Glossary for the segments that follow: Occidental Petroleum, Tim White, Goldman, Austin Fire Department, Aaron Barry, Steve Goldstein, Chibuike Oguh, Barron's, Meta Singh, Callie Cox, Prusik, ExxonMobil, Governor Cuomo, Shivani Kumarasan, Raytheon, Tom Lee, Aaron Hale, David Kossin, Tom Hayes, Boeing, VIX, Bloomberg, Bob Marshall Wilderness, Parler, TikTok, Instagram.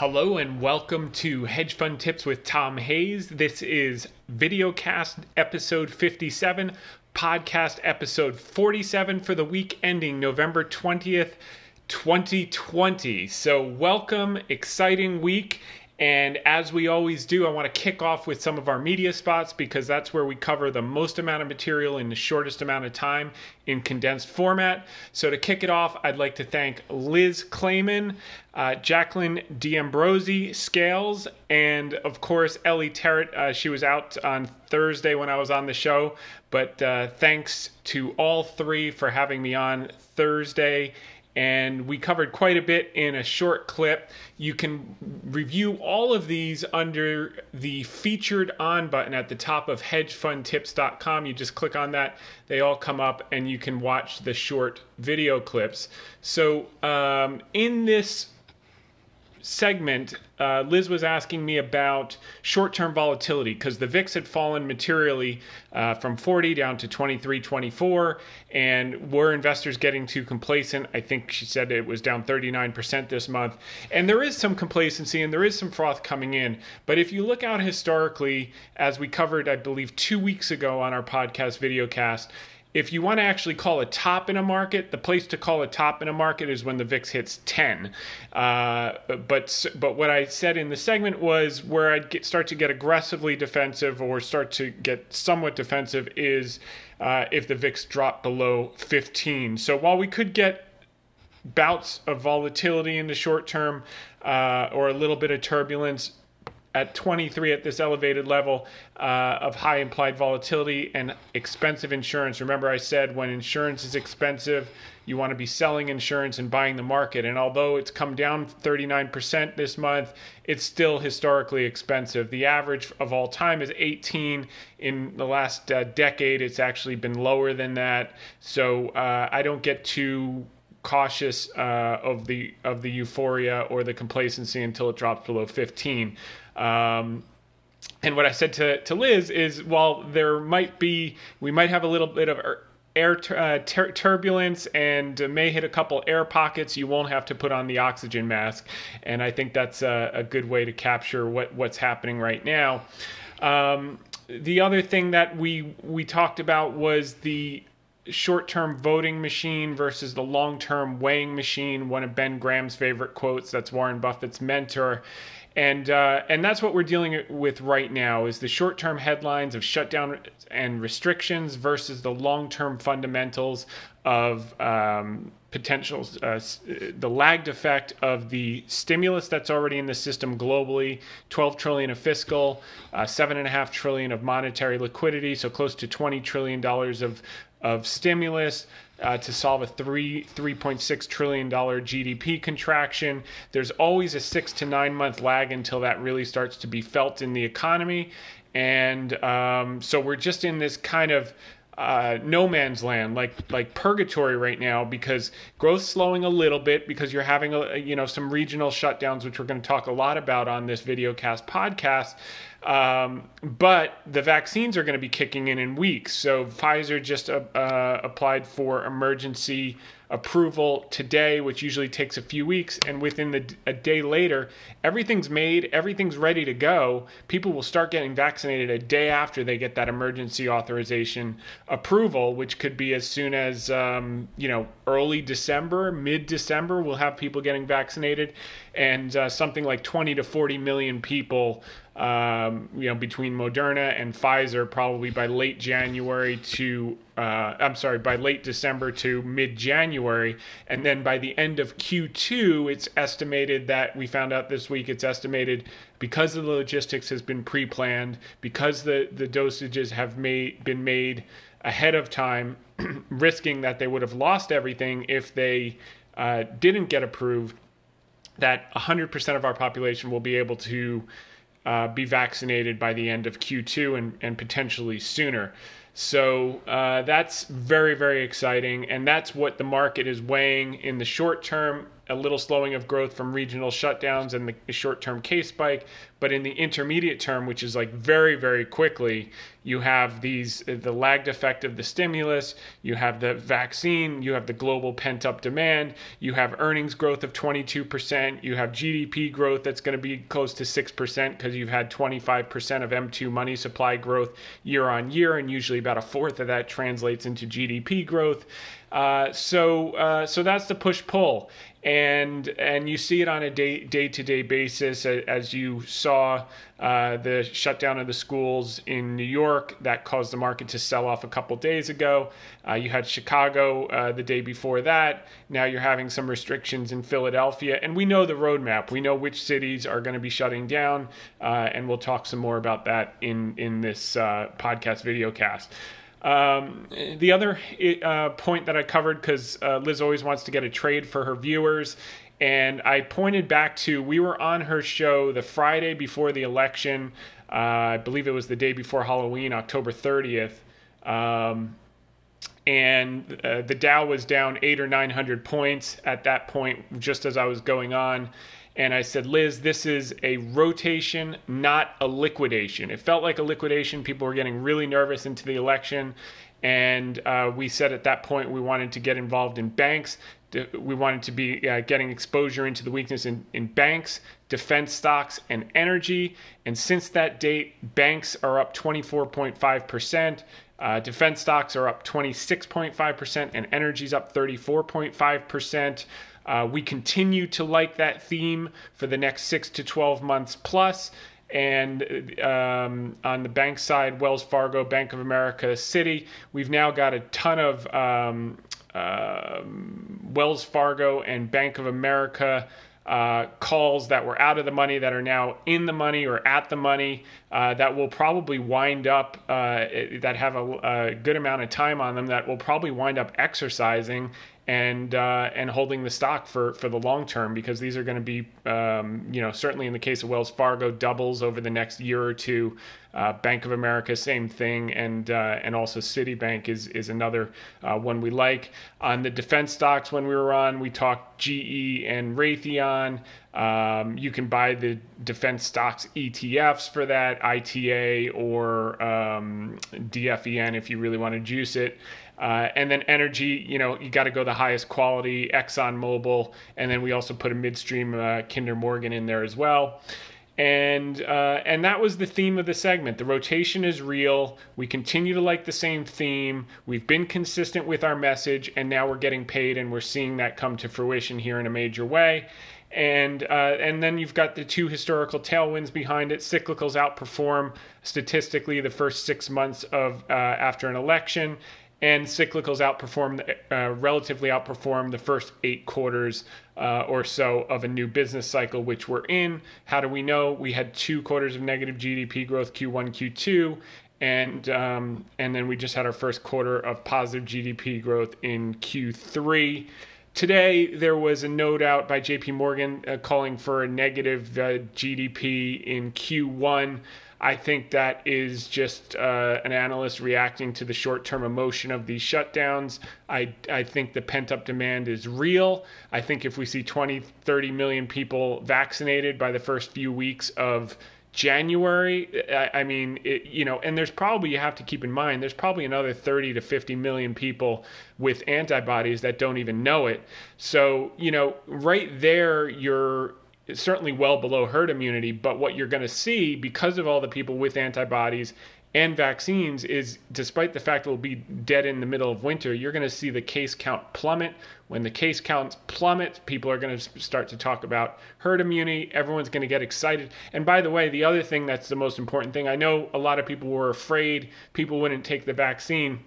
Hello and welcome to Hedge Fund Tips with Tom Hayes. This is videocast episode 57, podcast episode 47 for the week ending November 20th, 2020. So welcome, exciting week. And as we always do, I want to kick off with some of our media spots because that's where we cover the most amount of material in the shortest amount of time in condensed format. So to kick it off, I'd like to thank Liz Claman, Jacqueline D'Ambrosi Scales, and of course, Ellie Terrett. She was out on Thursday when I was on the show, but thanks to all three for having me on Thursday. And we covered quite a bit in a short clip. You can review all of these under the featured on button at the top of hedgefundtips.com. You just click on that. They all come up and you can watch the short video clips. So in this segment, Liz was asking me about short-term volatility because the VIX had fallen materially from 40 down to 23.24, and were investors getting too complacent? I think she said it was down 39% this month, and there is some complacency and there is some froth coming in. But if you look out historically, as we covered, I believe 2 weeks ago on our podcast videocast, if you want to actually call a top in a market, the place to call a top in a market is when the VIX hits 10. But what I said in the segment was where I'd start to get aggressively defensive or start to get somewhat defensive is if the VIX dropped below 15. So while we could get bouts of volatility in the short term or a little bit of turbulence, at 23 at this elevated level of high implied volatility and expensive insurance. Remember I said when insurance is expensive, you want to be selling insurance and buying the market. And although it's come down 39% this month, it's still historically expensive. The average of all time is 18. In the last decade, it's actually been lower than that. So I don't get too cautious of the euphoria or the complacency until it drops below 15. And what I said to Liz is, while there might be, we might have a little bit of turbulence and may hit a couple air pockets, you won't have to put on the oxygen mask. And I think that's a good way to capture what's happening right now. The other thing that we talked about was the short-term voting machine versus the long-term weighing machine, one of Ben Graham's favorite quotes. That's Warren Buffett's mentor. And that's what we're dealing with right now is the short-term headlines of shutdown and restrictions versus the long-term fundamentals of potentials, the lagged effect of the stimulus that's already in the system globally, $12 trillion of fiscal, $7.5 trillion of monetary liquidity, so close to $20 trillion of stimulus, to solve a $3.6 trillion GDP contraction. There's always a 6 to 9 month lag until that really starts to be felt in the economy. And so we're just in this kind of no man's land, like purgatory right now, because growth's slowing a little bit because you're having some regional shutdowns, which we're going to talk a lot about on this videocast podcast. But the vaccines are going to be kicking in weeks. So Pfizer just applied for emergency approval today, which usually takes a few weeks. And within a day later, everything's made, everything's ready to go. People will start getting vaccinated a day after they get that emergency authorization approval, which could be as soon as, early December, mid-December, we'll have people getting vaccinated. And something like 20 to 40 million people, between Moderna and Pfizer, probably by late January to, by late December to mid-January. And then by the end of Q2, it's estimated that, we found out this week, it's estimated because the logistics has been pre-planned, because the dosages have been made ahead of time, risking that they would have lost everything if they didn't get approved, that 100% of our population will be able to be vaccinated by the end of Q2 and potentially sooner. So that's very, very exciting. And that's what the market is weighing in the short term, a little slowing of growth from regional shutdowns and the short-term case spike. But in the intermediate term, which is like very, very quickly, you have the lagged effect of the stimulus, you have the vaccine, you have the global pent-up demand, you have earnings growth of 22%, you have GDP growth that's going to be close to 6% because you've had 25% of M2 money supply growth year on year, and usually about a fourth of that translates into GDP growth. So that's the push-pull. And you see it on a day-to-day basis, as you saw the shutdown of the schools in New York. That caused the market to sell off a couple days ago. You had Chicago the day before that. Now you're having some restrictions in Philadelphia. And we know the roadmap. We know which cities are going to be shutting down. And we'll talk some more about that in this podcast video cast. The other point that I covered, because Liz always wants to get a trade for her viewers, and I pointed back to, we were on her show the Friday before the election. I believe it was the day before Halloween, October 30th. And the Dow was down 800 or 900 points at that point, just as I was going on. And I said, Liz, this is a rotation, not a liquidation. It felt like a liquidation. People were getting really nervous into the election. And we said at that point we wanted to get involved in banks. We wanted to be getting exposure into the weakness in banks, defense stocks, and energy. And since that date, banks are up 24.5%. Defense stocks are up 26.5%, and energy's up 34.5%. We continue to like that theme for the next 6 to 12 months plus. And on the bank side, Wells Fargo, Bank of America, Citi. We've now got a ton of Wells Fargo and Bank of America calls that were out of the money that are now in the money or at the money that will probably wind up, that have a good amount of time on them, that will probably wind up exercising and holding the stock for the long term, because these are going to be, certainly in the case of Wells Fargo, doubles over the next year or two. Bank of America, same thing, and also Citibank is another one we like. On the defense stocks, when we were on, we talked GE and Raytheon. You can buy the defense stocks ETFs for that, ITA or DFEN if you really want to juice it. And then energy, you got to go the highest quality, ExxonMobil. And then we also put a midstream Kinder Morgan in there as well. And that was the theme of the segment. The rotation is real. We continue to like the same theme. We've been consistent with our message, and now we're getting paid, and we're seeing that come to fruition here in a major way. And then you've got the two historical tailwinds behind it. Cyclicals outperform statistically the first 6 months of after an election. And cyclicals relatively outperform the first 8 quarters or so of a new business cycle, which we're in. How do we know? We had 2 quarters of negative GDP growth, Q1, Q2, and then we just had our first quarter of positive GDP growth in Q3. Today, there was a note out by JP Morgan calling for a negative GDP in Q1. I think that is just an analyst reacting to the short-term emotion of these shutdowns. I think the pent-up demand is real. I think if we see 20, 30 million people vaccinated by the first few weeks of January, and there's probably, you have to keep in mind, there's probably another 30 to 50 million people with antibodies that don't even know it. So, right there, you're certainly well below herd immunity, but what you're going to see because of all the people with antibodies and vaccines is, despite the fact it will be dead in the middle of winter, you're going to see the case count plummet. When the case counts plummet, people are going to start to talk about herd immunity. Everyone's going to get excited. And by the way, the other thing that's the most important thing, I know a lot of people were afraid people wouldn't take the vaccine.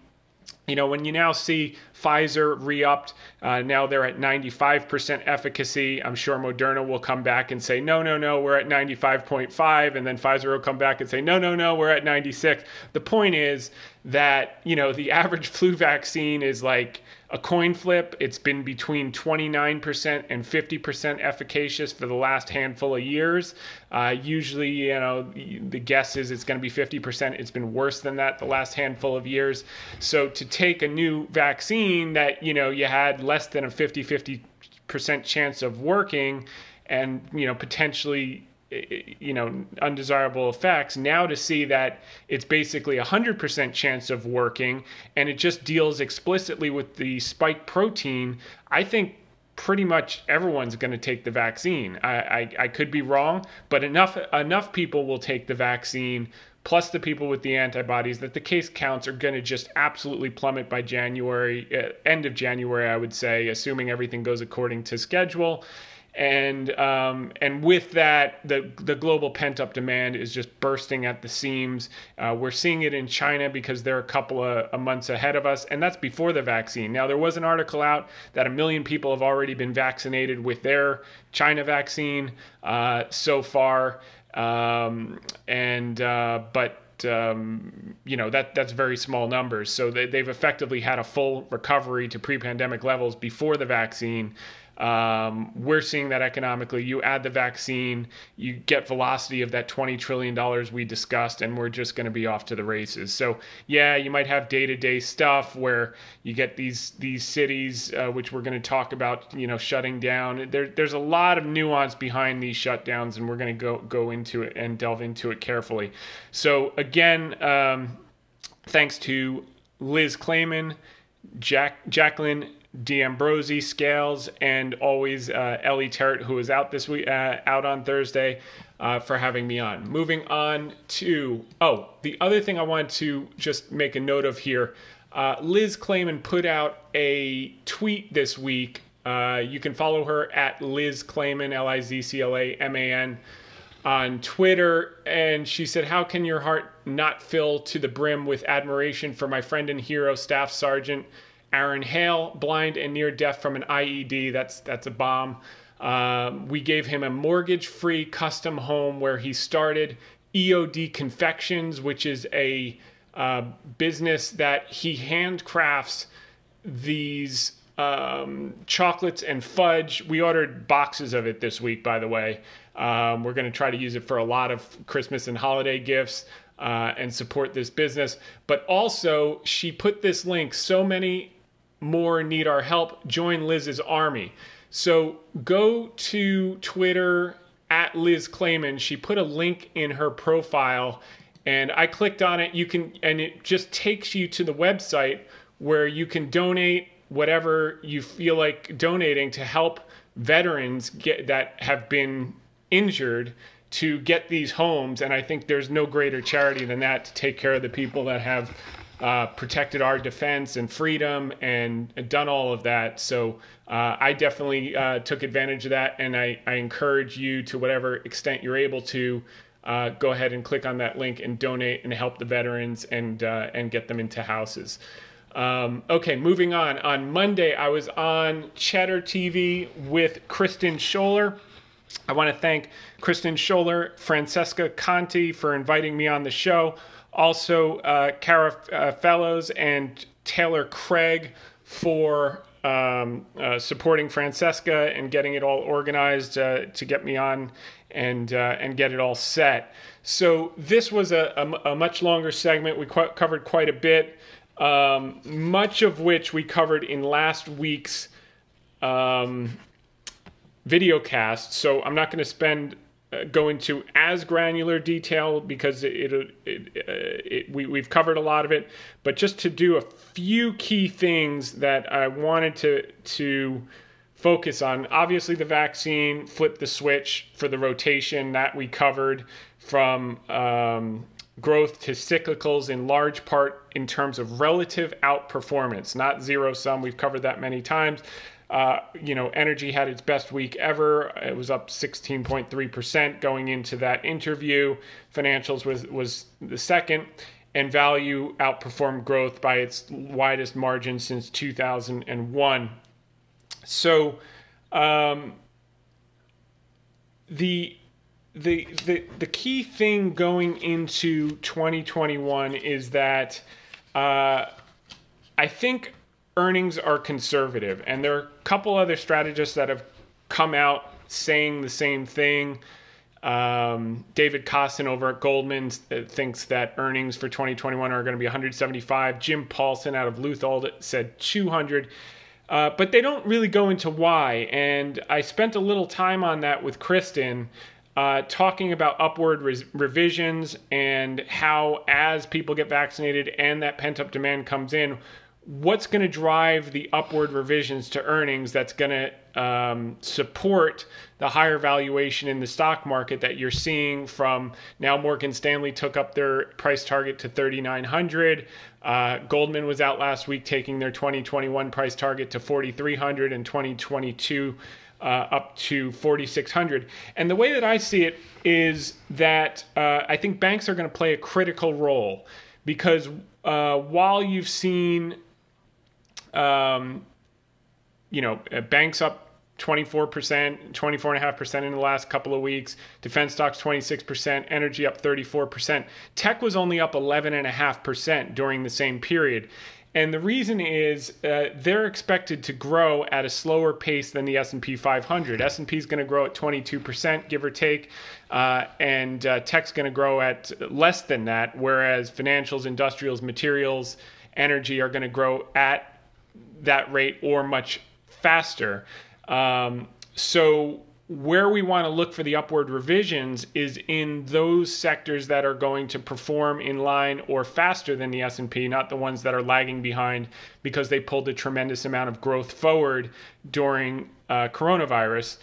When you now see Pfizer re-upped, now they're at 95% efficacy. I'm sure Moderna will come back and say, no, we're at 95.5. And then Pfizer will come back and say, no, we're at 96. The point is that, the average flu vaccine is like a coin flip. It's been between 29% and 50% efficacious for the last handful of years. Usually, you know, the guess is it's going to be 50%. It's been worse than that the last handful of years. So to take a new vaccine that, you know, you had less than a 50% chance of working and, you know, potentially, you know, undesirable effects, now to see that it's basically 100% chance of working, and it just deals explicitly with the spike protein, I think pretty much everyone's going to take the vaccine. I could be wrong, but enough people will take the vaccine, plus the people with the antibodies, that the case counts are going to just absolutely plummet by January, end of January, I would say, assuming everything goes according to schedule. And with that, the global pent-up demand is just bursting at the seams. We're seeing it in China because they're a couple of months ahead of us, and that's before the vaccine. Now, there was an article out that 1 million people have already been vaccinated with their China vaccine so far, you know, that's very small numbers. So they've effectively had a full recovery to pre-pandemic levels before the vaccine. We're seeing that economically. You add the vaccine, you get velocity of that $20 trillion we discussed, and we're just going to be off to the races. So yeah, you might have day-to-day stuff where you get these cities, which we're going to talk about, you know, shutting down. There's a lot of nuance behind these shutdowns, and we're going to go into it and delve into it carefully. So again, thanks to Liz Claman, Jacqueline D'Ambrosi Scales, and always Ellie Terrett, who was out this week, out on Thursday, for having me on. Moving on to, the other thing I wanted to just make a note of here. Liz Claman put out a tweet this week. You can follow her at Liz Claman, LizClaman, on Twitter, and she said, "How can your heart not fill to the brim with admiration for my friend and hero, Staff Sergeant Aaron Hale, blind and near death from an IED, that's a bomb. We gave him a mortgage-free custom home where he started EOD Confections, which is a business that he handcrafts these chocolates and fudge. We ordered boxes of it this week, by the way. We're going to try to use it for a lot of Christmas and holiday gifts. And support this business." But also, she put this link, "So many more need our help. Join Liz's army." So go to Twitter at Liz Claman. She put a link in her profile, and I clicked on it. You can, and it just takes you to the website where you can donate whatever you feel like donating to help veterans that have been injured to get these homes. And I think there's no greater charity than that, to take care of the people that have protected our defense and freedom and done all of that. So I definitely took advantage of that, and I encourage you, to whatever extent you're able to, go ahead and click on that link and donate and help the veterans and get them into houses. Okay, moving on. On Monday, I was on Cheddar TV with Kristen Scholler. I want to thank Kristen Scholler, Francesca Conti for inviting me on the show. Also, Cara Fellows and Taylor Craig for supporting Francesca and getting it all organized to get me on and get it all set. So this was a much longer segment. We covered quite a bit, much of which we covered in last week's video cast, so I'm not going to go into as granular detail because we've covered a lot of it, but just to do a few key things that I wanted to focus on. Obviously, the vaccine flipped the switch for the rotation that we covered from growth to cyclicals, in large part in terms of relative outperformance, not zero sum. We've covered that many times. You know, energy had its best week ever. It was up 16.3% going into that interview. Financials was the second, and value outperformed growth by its widest margin since 2001. So the key thing going into 2021 is that I think earnings are conservative. And there are a couple other strategists that have come out saying the same thing. David Kossin over at Goldman thinks that earnings for 2021 are going to be 175. Jim Paulson out of Leuchthold said 200. But they don't really go into why. And I spent a little time on that with Kristen, talking about upward revisions and how, as people get vaccinated and that pent-up demand comes in, what's going to drive the upward revisions to earnings that's going to support the higher valuation in the stock market that you're seeing from now. Morgan Stanley took up their price target to 3,900. Goldman was out last week taking their 2021 price target to 4,300 and 2022 up to 4,600. And the way that I see it is that I think banks are going to play a critical role because while you've seen banks up 24%, 24.5% in the last couple of weeks, defense stocks 26%, energy up 34%. Tech was only up 11.5% during the same period. And the reason is they're expected to grow at a slower pace than the S&P 500. S&P is going to grow at 22%, give or take, and tech's going to grow at less than that, whereas financials, industrials, materials, energy are going to grow at that rate or much faster. So where we want to look for the upward revisions is in those sectors that are going to perform in line or faster than the S&P, not the ones that are lagging behind because they pulled a tremendous amount of growth forward during coronavirus,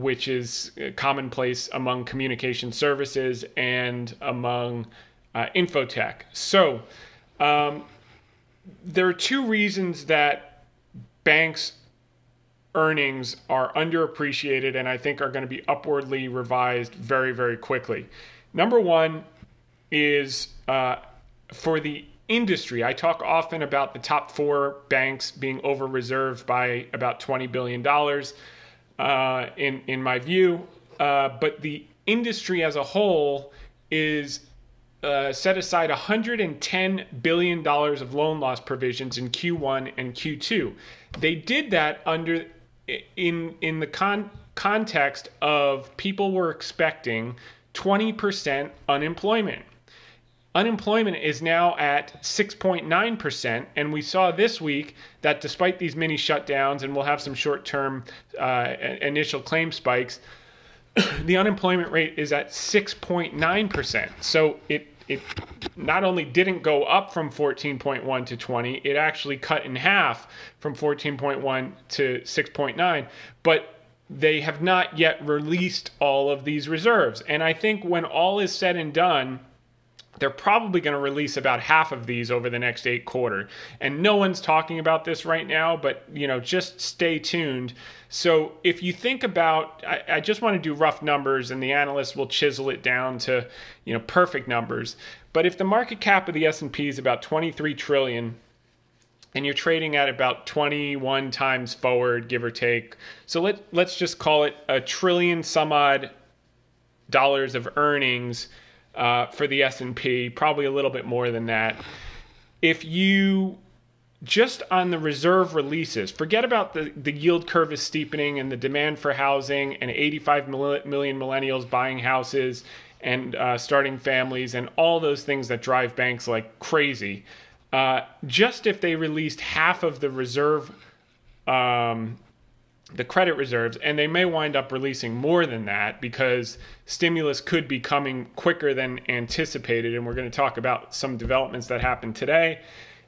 which is commonplace among communication services and among infotech. So there are two reasons that banks' earnings are underappreciated and I think are going to be upwardly revised very, very quickly. Number one is for the industry. I talk often about the top four banks being over-reserved by about $20 billion in my view, but the industry as a whole is set aside $110 billion of loan loss provisions in Q1 and Q2. They did that under in the context of people were expecting 20% unemployment. Unemployment is now at 6.9%, and we saw this week that despite these mini shutdowns, and we'll have some short-term initial claim spikes, the unemployment rate is at 6.9%. So it not only didn't go up from 14.1 to 20, it actually cut in half from 14.1 to 6.9, but they have not yet released all of these reserves. And I think when all is said and done, they're probably going to release about half of these over the next 8 quarters. And no one's talking about this right now, but just stay tuned. So if you think about, I just want to do rough numbers and the analysts will chisel it down to, perfect numbers. But if the market cap of the S&P is about $23 trillion and you're trading at about 21 times forward, give or take. So let's just call it $1 trillion some odd of earnings for the S&P, probably a little bit more than that. If you just on the reserve releases, forget about the yield curve is steepening and the demand for housing and 85 million millennials buying houses and starting families and all those things that drive banks like crazy. Just if they released half of the reserve, the credit reserves, and they may wind up releasing more than that because stimulus could be coming quicker than anticipated, and we're going to talk about some developments that happened today.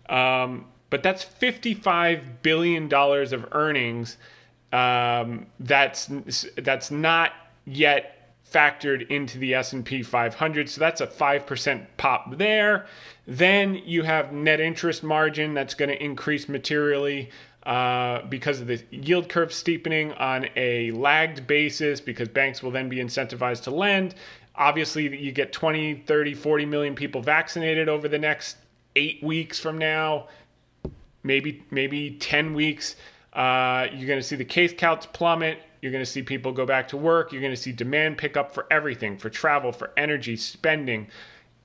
But that's $55 billion of earnings that's not yet factored into the S&P 500, so that's a 5% pop there. Then you have net interest margin that's going to increase materially because of the yield curve steepening on a lagged basis because banks will then be incentivized to lend. Obviously, you get 20, 30, 40 million people vaccinated over the next 8 weeks from now, maybe 10 weeks. You're going to see the case counts plummet. You're going to see people go back to work. You're going to see demand pick up for everything, for travel, for energy, spending.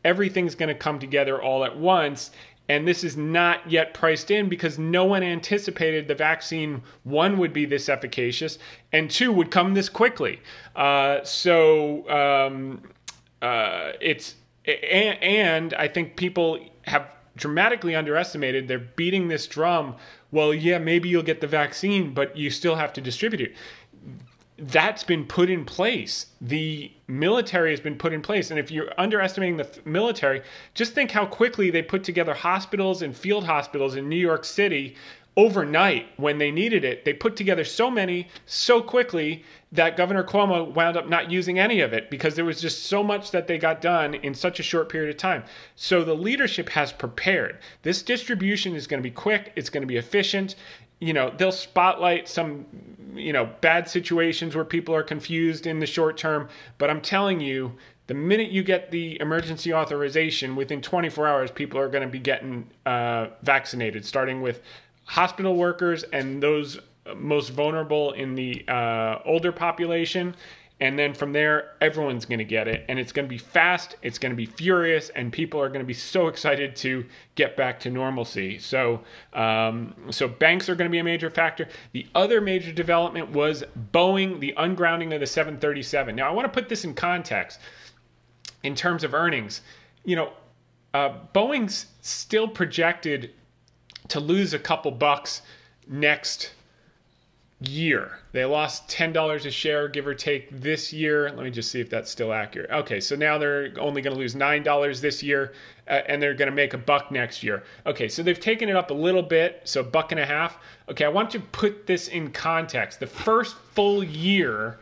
Everything's going to come together all at once. And this is not yet priced in because no one anticipated the vaccine, one, would be this efficacious, and two, would come this quickly. And I think people have dramatically underestimated. They're beating this drum. Well, yeah, maybe you'll get the vaccine, but you still have to distribute it. That's been put in place. The military has been put in place. And if you're underestimating the military, just think how quickly they put together hospitals and field hospitals in New York City overnight when they needed it. They put together so many so quickly that Governor Cuomo wound up not using any of it because there was just so much that they got done in such a short period of time. So the leadership has prepared. This distribution is going to be quick. It's going to be efficient. You know, they'll spotlight some, you know, bad situations where people are confused in the short term. But I'm telling you, the minute you get the emergency authorization, within 24 hours, people are going to be getting vaccinated, starting with hospital workers and those most vulnerable in the older population. And then from there, everyone's going to get it. And it's going to be fast. It's going to be furious. And people are going to be so excited to get back to normalcy. So banks are going to be a major factor. The other major development was Boeing, the ungrounding of the 737. Now, I want to put this in context in terms of earnings. You know, Boeing's still projected to lose a couple bucks next year. They lost $10 a share, give or take, this year. Let me just see if that's still accurate. Okay, so now they're only going to lose $9 this year, and they're going to make a buck next year. Okay, so they've taken it up a little bit, so a buck and a half. Okay, I want you to put this in context. The first full year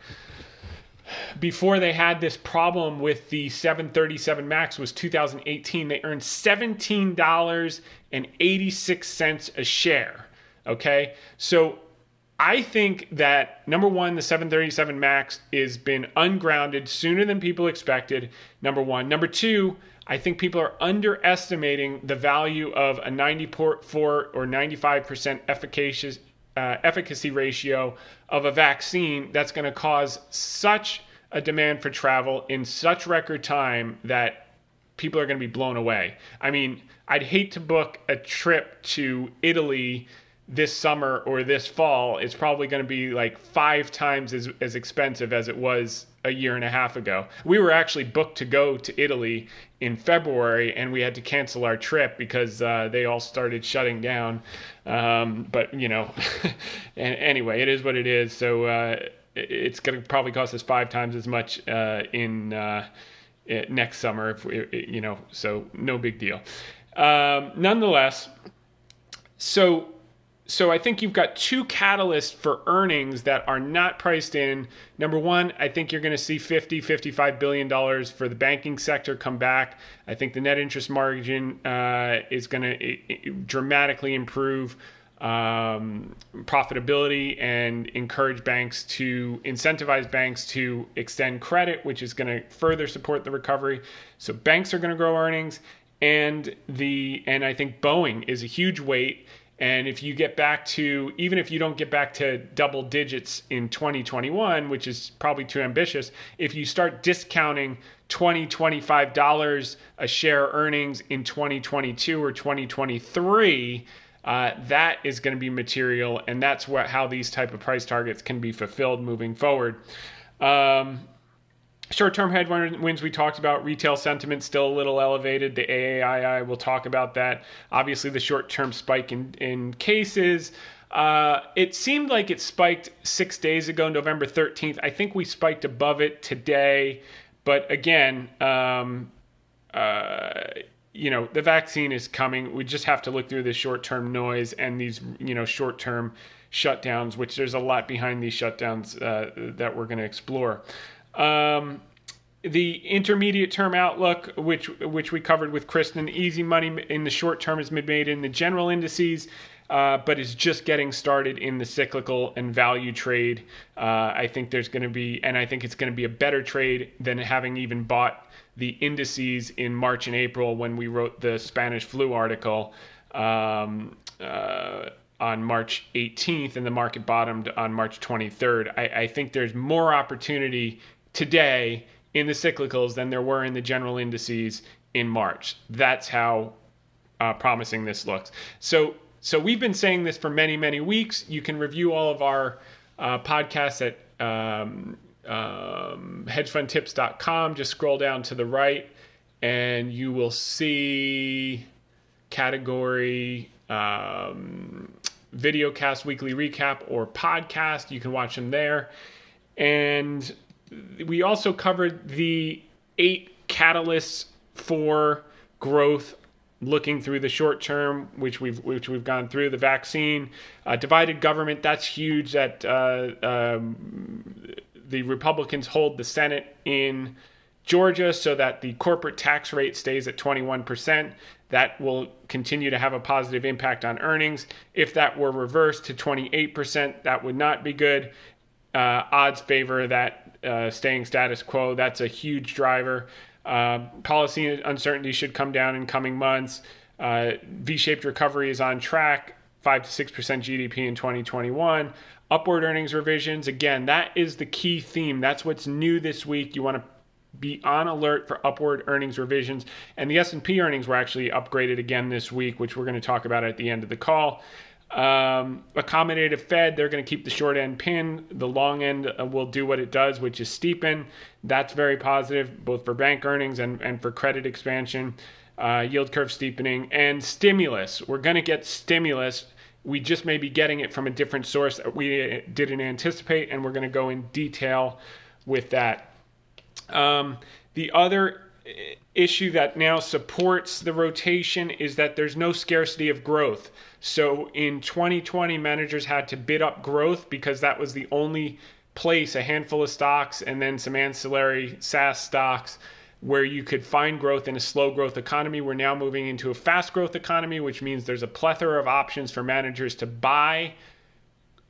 before they had this problem with the 737 MAX was 2018. They earned $17.86 a share. Okay, so I think that, number one, the 737 MAX has been ungrounded sooner than people expected, number one. Number two, I think people are underestimating the value of a 94 or 95% efficacy ratio of a vaccine that's going to cause such a demand for travel in such record time that people are going to be blown away. I mean, I'd hate to book a trip to Italy this summer or this fall. It's probably going to be like 5 times as expensive as it was a year and a half ago. We were actually booked to go to Italy in February, and we had to cancel our trip because they all started shutting down. But, you know, and anyway, it is what it is. So it's going to probably cost us 5 times as much next summer, if we, you know, so no big deal. Nonetheless, So I think you've got two catalysts for earnings that are not priced in. Number one, I think you're going to see $55 billion for the banking sector come back. I think the net interest margin is going to dramatically improve profitability and encourage banks to incentivize banks to extend credit, which is going to further support the recovery. So banks are going to grow earnings, and I think Boeing is a huge weight. And if you get back to, even if you don't get back to double digits in 2021, which is probably too ambitious, if you start discounting $20-$25 a share earnings in 2022 or 2023, that is going to be material. And that's how these type of price targets can be fulfilled moving forward. Short-term headwinds we talked about. Retail sentiment still a little elevated. The AAII, we'll talk about that. Obviously, the short-term spike in cases. It seemed like it spiked 6 days ago, November 13th. I think we spiked above it today. But again, you know, the vaccine is coming. We just have to look through the short-term noise and these, you know, short-term shutdowns, which there's a lot behind these shutdowns that we're going to explore. The intermediate term outlook, which we covered with Kristen, easy money in the short term has been made in the general indices, but is just getting started in the cyclical and value trade. I think there's going to be, and I think it's going to be a better trade than having even bought the indices in March and April when we wrote the Spanish flu article on March 18th, and the market bottomed on March 23rd. I think there's more opportunity today in the cyclicals than there were in the general indices in March. That's how promising this looks. So we've been saying this for many, many weeks. You can review all of our podcasts at hedgefundtips.com. Just scroll down to the right, and you will see category videocast, weekly recap, or podcast. You can watch them there. And we also covered the 8 catalysts for growth looking through the short term, which we've gone through. The vaccine, divided government, that's huge. That the Republicans hold the Senate in Georgia, so that the corporate tax rate stays at 21%. That will continue to have a positive impact on earnings. If that were reversed to 28%, that would not be good. Odds favor that staying status quo. That's a huge driver. Policy uncertainty should come down in coming months. V-shaped recovery is on track, 5 to 6% GDP in 2021. Upward earnings revisions, again, that is the key theme. That's what's new this week. You want to be on alert for upward earnings revisions. And the S&P earnings were actually upgraded again this week, which we're going to talk about at the end of the call. Accommodative Fed, they're going to keep the short end pin. The long end will do what it does, which is steepen. That's very positive, both for bank earnings and for credit expansion. Yield curve steepening and stimulus. We're going to get stimulus. We just may be getting it from a different source that we didn't anticipate, and we're going to go in detail with that. The other issue that now supports the rotation is that there's no scarcity of growth. So in 2020, managers had to bid up growth because that was the only place, a handful of stocks and then some ancillary SaaS stocks, where you could find growth in a slow growth economy. We're now moving into a fast growth economy, which means there's a plethora of options for managers to buy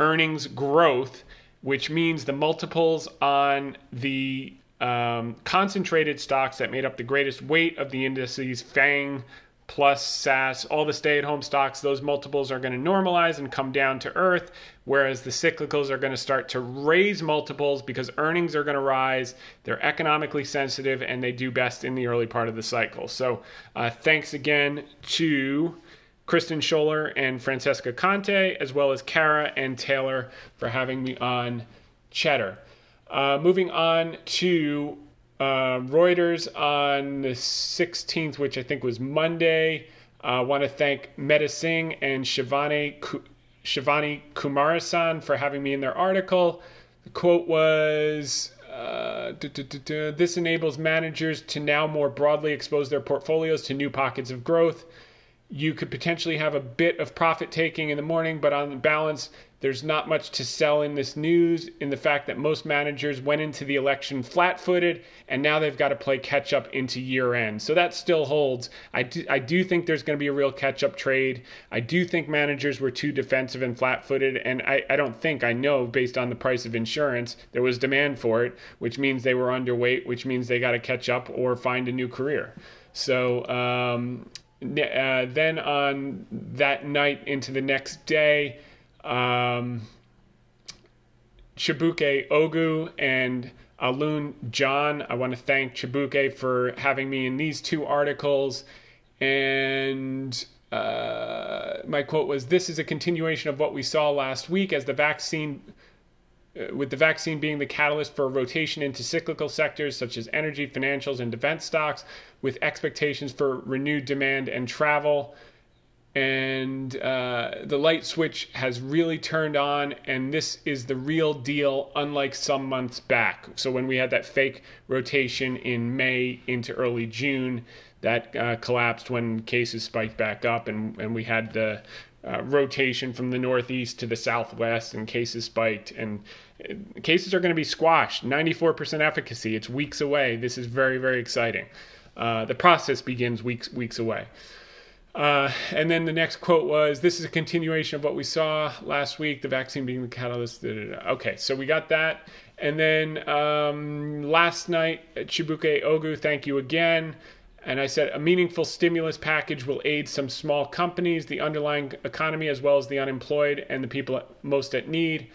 earnings growth, which means the multiples on the concentrated stocks that made up the greatest weight of the indices, FANG plus SAS, all the stay-at-home stocks, those multiples are going to normalize and come down to earth, whereas the cyclicals are going to start to raise multiples because earnings are going to rise. They're economically sensitive, and they do best in the early part of the cycle. So thanks again to Kristen Scholler and Francesca Conti, as well as Cara and Taylor, for having me on Cheddar. Moving on to Reuters on the 16th, which I think was Monday. I want to thank Meta Singh and Shivani Kumarasan for having me in their article. The quote was, this enables managers to now more broadly expose their portfolios to new pockets of growth. You could potentially have a bit of profit taking in the morning, but on balance, there's not much to sell in this news, in the fact that most managers went into the election flat-footed, and now they've got to play catch-up into year-end. So that still holds. I do think there's going to be a real catch-up trade. I do think managers were too defensive and flat-footed, and I know, based on the price of insurance, there was demand for it, which means they were underweight, which means they got to catch up or find a new career. So then on that night into the next day, Chibuike Oguh and Alun John. I want to thank Chibuike for having me in these two articles. And my quote was, "This is a continuation of what we saw last week as the vaccine, with the vaccine being the catalyst for a rotation into cyclical sectors such as energy, financials, and defense stocks, with expectations for renewed demand and travel. And the light switch has really turned on, and this is the real deal, unlike some months back." So when we had that fake rotation in May into early June, that collapsed when cases spiked back up, and we had the rotation from the Northeast to the Southwest, and cases spiked, and cases are going to be squashed. 94% efficacy. It's weeks away. This is very, very exciting. The process begins weeks away. And then the next quote was, "This is a continuation of what we saw last week, the vaccine being the catalyst." Da, da, da. Okay, so we got that. And then last night, Chibuike Oguh, thank you again. And I said, "A meaningful stimulus package will aid some small companies, the underlying economy, as well as the unemployed and the people most at need."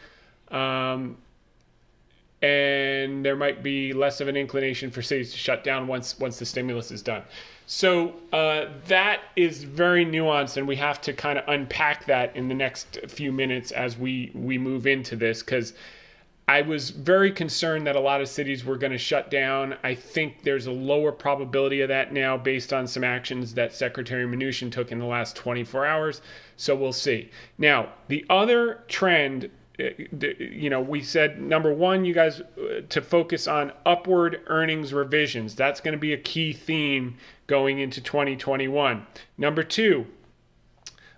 and there might be less of an inclination for cities to shut down once the stimulus is done. So that is very nuanced, and we have to kind of unpack that in the next few minutes as we move into this, because I was very concerned that a lot of cities were going to shut down. I think there's a lower probability of that now based on some actions that Secretary Mnuchin took in the last 24 hours. So we'll see. Now, the other trend, you know, we said, number one, you guys to focus on upward earnings revisions. That's going to be a key theme going into 2021. Number two,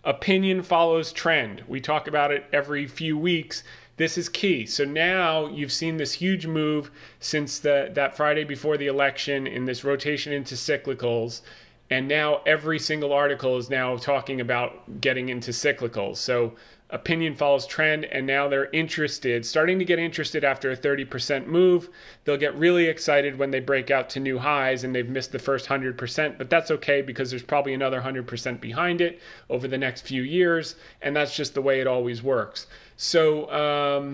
opinion follows trend. We talk about it every few weeks. This is key. So now you've seen this huge move since that Friday before the election in this rotation into cyclicals. And now every single article is now talking about getting into cyclicals. So opinion follows trend, and now they're interested, starting to get interested after a 30% move. They'll get really excited when they break out to new highs and they've missed the first 100%, but that's okay because there's probably another 100% behind it over the next few years. And that's just the way it always works. So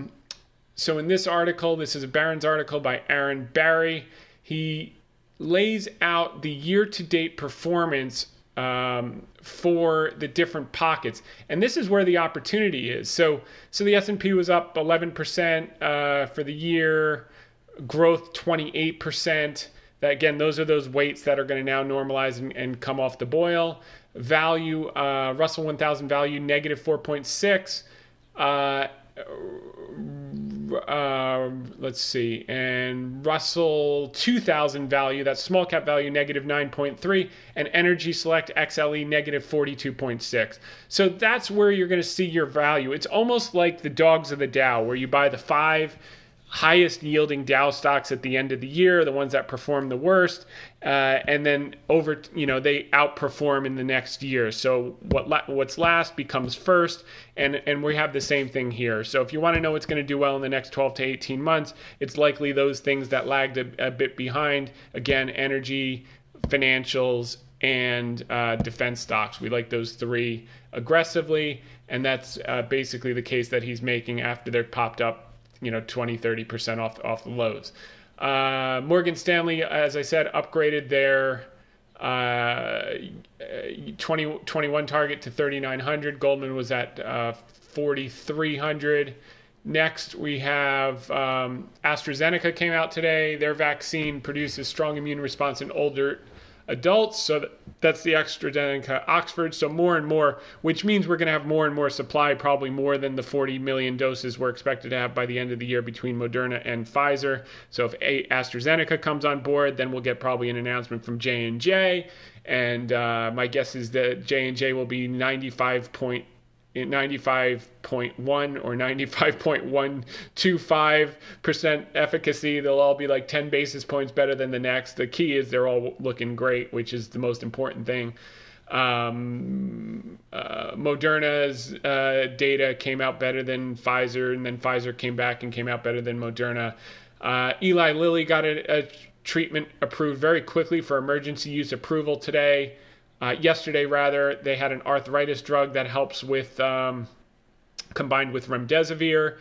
so in this article, this is a Barron's article by Aaron Barry. He lays out the year-to-date performance for the different pockets. And this is where the opportunity is. So the S&P was up 11% for the year, growth 28%. Again, those are those weights that are going to now normalize and come off the boil. Value, Russell 1000 value, negative 4.6%. Let's see, and Russell 2000 value, that's small cap value, negative 9.3%, and Energy Select XLE, negative 42.6%. So that's where you're going to see your value. It's almost like the dogs of the Dow, where you buy the 5 highest yielding Dow stocks at the end of the year, the ones that perform the worst, and then over, you know, they outperform in the next year. So what's last becomes first, and we have the same thing here. So if you want to know what's going to do well in the next 12 to 18 months, it's likely those things that lagged a bit behind. Again, energy, financials, and defense stocks. We like those three aggressively, and that's basically the case that he's making after they're popped up, you know, 20-30% off the lows. Morgan Stanley, as I said, upgraded their 2021 target to 3,900. Goldman was at 4,300. Next, we have AstraZeneca came out today. Their vaccine produces strong immune response in older adults. So that's the AstraZeneca Oxford. So more and more, which means we're going to have more and more supply, probably more than the 40 million doses we're expected to have by the end of the year between Moderna and Pfizer. So if AstraZeneca comes on board, then we'll get probably an announcement from J&J. And my guess is that J&J will be 95.1 or 95.125% efficacy. They'll all be like 10 basis points better than the next. The key is they're all looking great, which is the most important thing. Moderna's data came out better than Pfizer, and then Pfizer came back and came out better than Moderna. Eli Lilly got a treatment approved very quickly for emergency use approval today. Yesterday, rather, they had an arthritis drug that helps with, combined with remdesivir,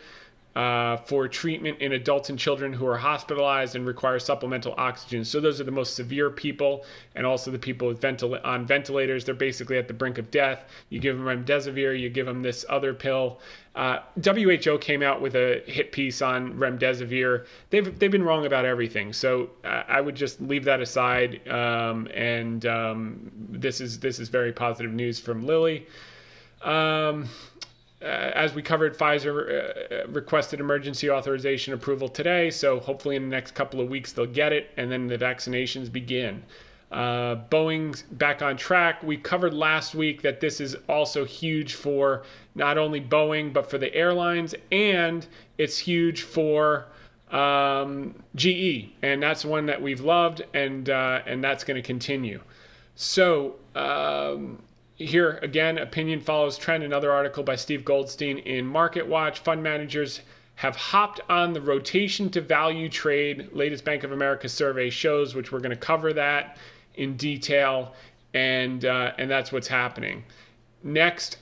for treatment in adults and children who are hospitalized and require supplemental oxygen. So those are the most severe people, and also the people with on ventilators. They're basically at the brink of death. You give them remdesivir, you give them this other pill. WHO came out with a hit piece on remdesivir. They've been wrong about everything. So I would just leave that aside. This is very positive news from Lilly. As we covered, Pfizer requested emergency authorization approval today, so hopefully in the next couple of weeks they'll get it, and then the vaccinations begin. Boeing's back on track. We covered last week that this is also huge for not only Boeing, but for the airlines, and it's huge for GE, and that's one that we've loved, and that's going to continue. So here again, opinion follows trend. Another article by Steve Goldstein in Market Watch. Fund managers have hopped on the rotation to value trade. Latest Bank of America survey shows, which we're going to cover that in detail, and that's what's happening. Next,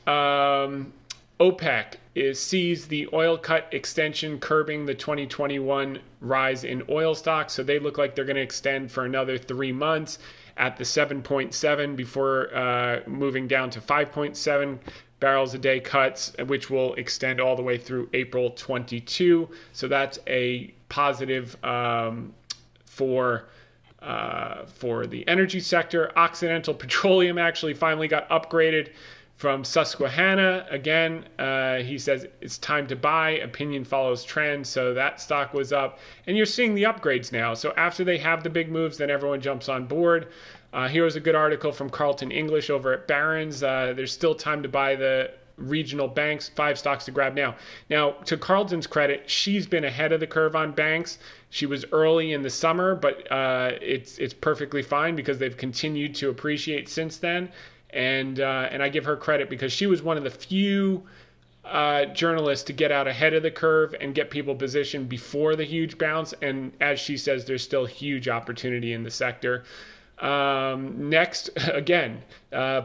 OPEC sees the oil cut extension curbing the 2021 rise in oil stocks. So they look like they're going to extend for another 3 months at the 7.7 before moving down to 5.7 barrels a day cuts, which will extend all the way through April 22. So that's a positive for the energy sector. Occidental Petroleum actually finally got upgraded from Susquehanna. Again, he says it's time to buy. Opinion follows trend. So that stock was up. And you're seeing the upgrades now. So after they have the big moves, then everyone jumps on board. Here was a good article from Carlton English over at Barron's. There's still time to buy the regional banks, 5 stocks to grab now. Now, to Carlton's credit, she's been ahead of the curve on banks. She was early in the summer, but it's perfectly fine because they've continued to appreciate since then. And I give her credit because she was one of the few journalists to get out ahead of the curve and get people positioned before the huge bounce. And as she says, there's still huge opportunity in the sector. Next, again,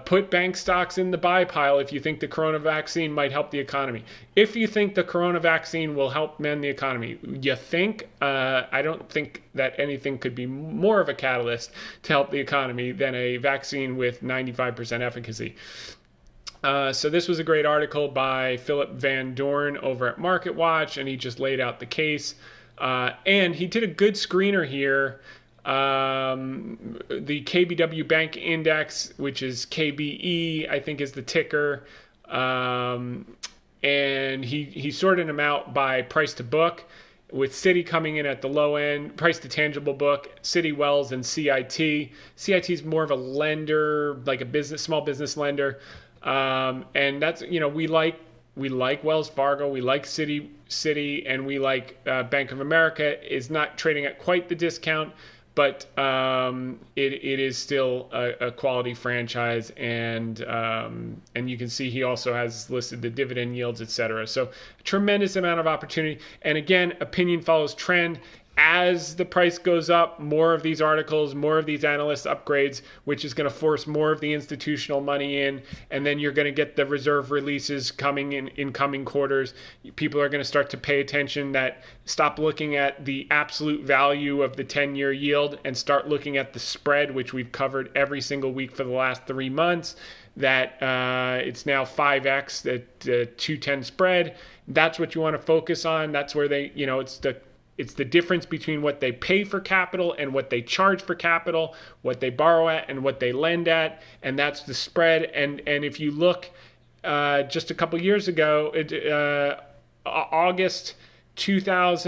put bank stocks in the buy pile if you think the corona vaccine might help the economy. If you think the corona vaccine will help mend the economy, you think? I don't think that anything could be more of a catalyst to help the economy than a vaccine with 95% efficacy. So this was a great article by Philip Van Dorn over at MarketWatch, and he just laid out the case. And he did a good screener here. The KBW Bank Index, which is KBE, I think is the ticker. And he sorted them out by price to book, with Citi coming in at the low end, price to tangible book, Citi, Wells, and CIT. CIT is more of a lender, like a business, small business lender. And that's, you know, we like Wells Fargo, we like Citi, and we like Bank of America is not trading at quite the discount. But it is still a quality franchise, and you can see he also has listed the dividend yields, et cetera. So a tremendous amount of opportunity. And again, opinion follows trend. As the price goes up, more of these articles, more of these analyst upgrades, which is going to force more of the institutional money in. And then you're going to get the reserve releases coming in coming quarters. People are going to start to pay attention, that stop looking at the absolute value of the 10-year yield and start looking at the spread, which we've covered every single week for the last 3 months. That it's now 5x, the 210 spread. That's what you want to focus on. That's where they, you know, it's the difference between what they pay for capital and what they charge for capital, what they borrow at and what they lend at, and that's the spread. And if you look just a couple years ago, August 2019,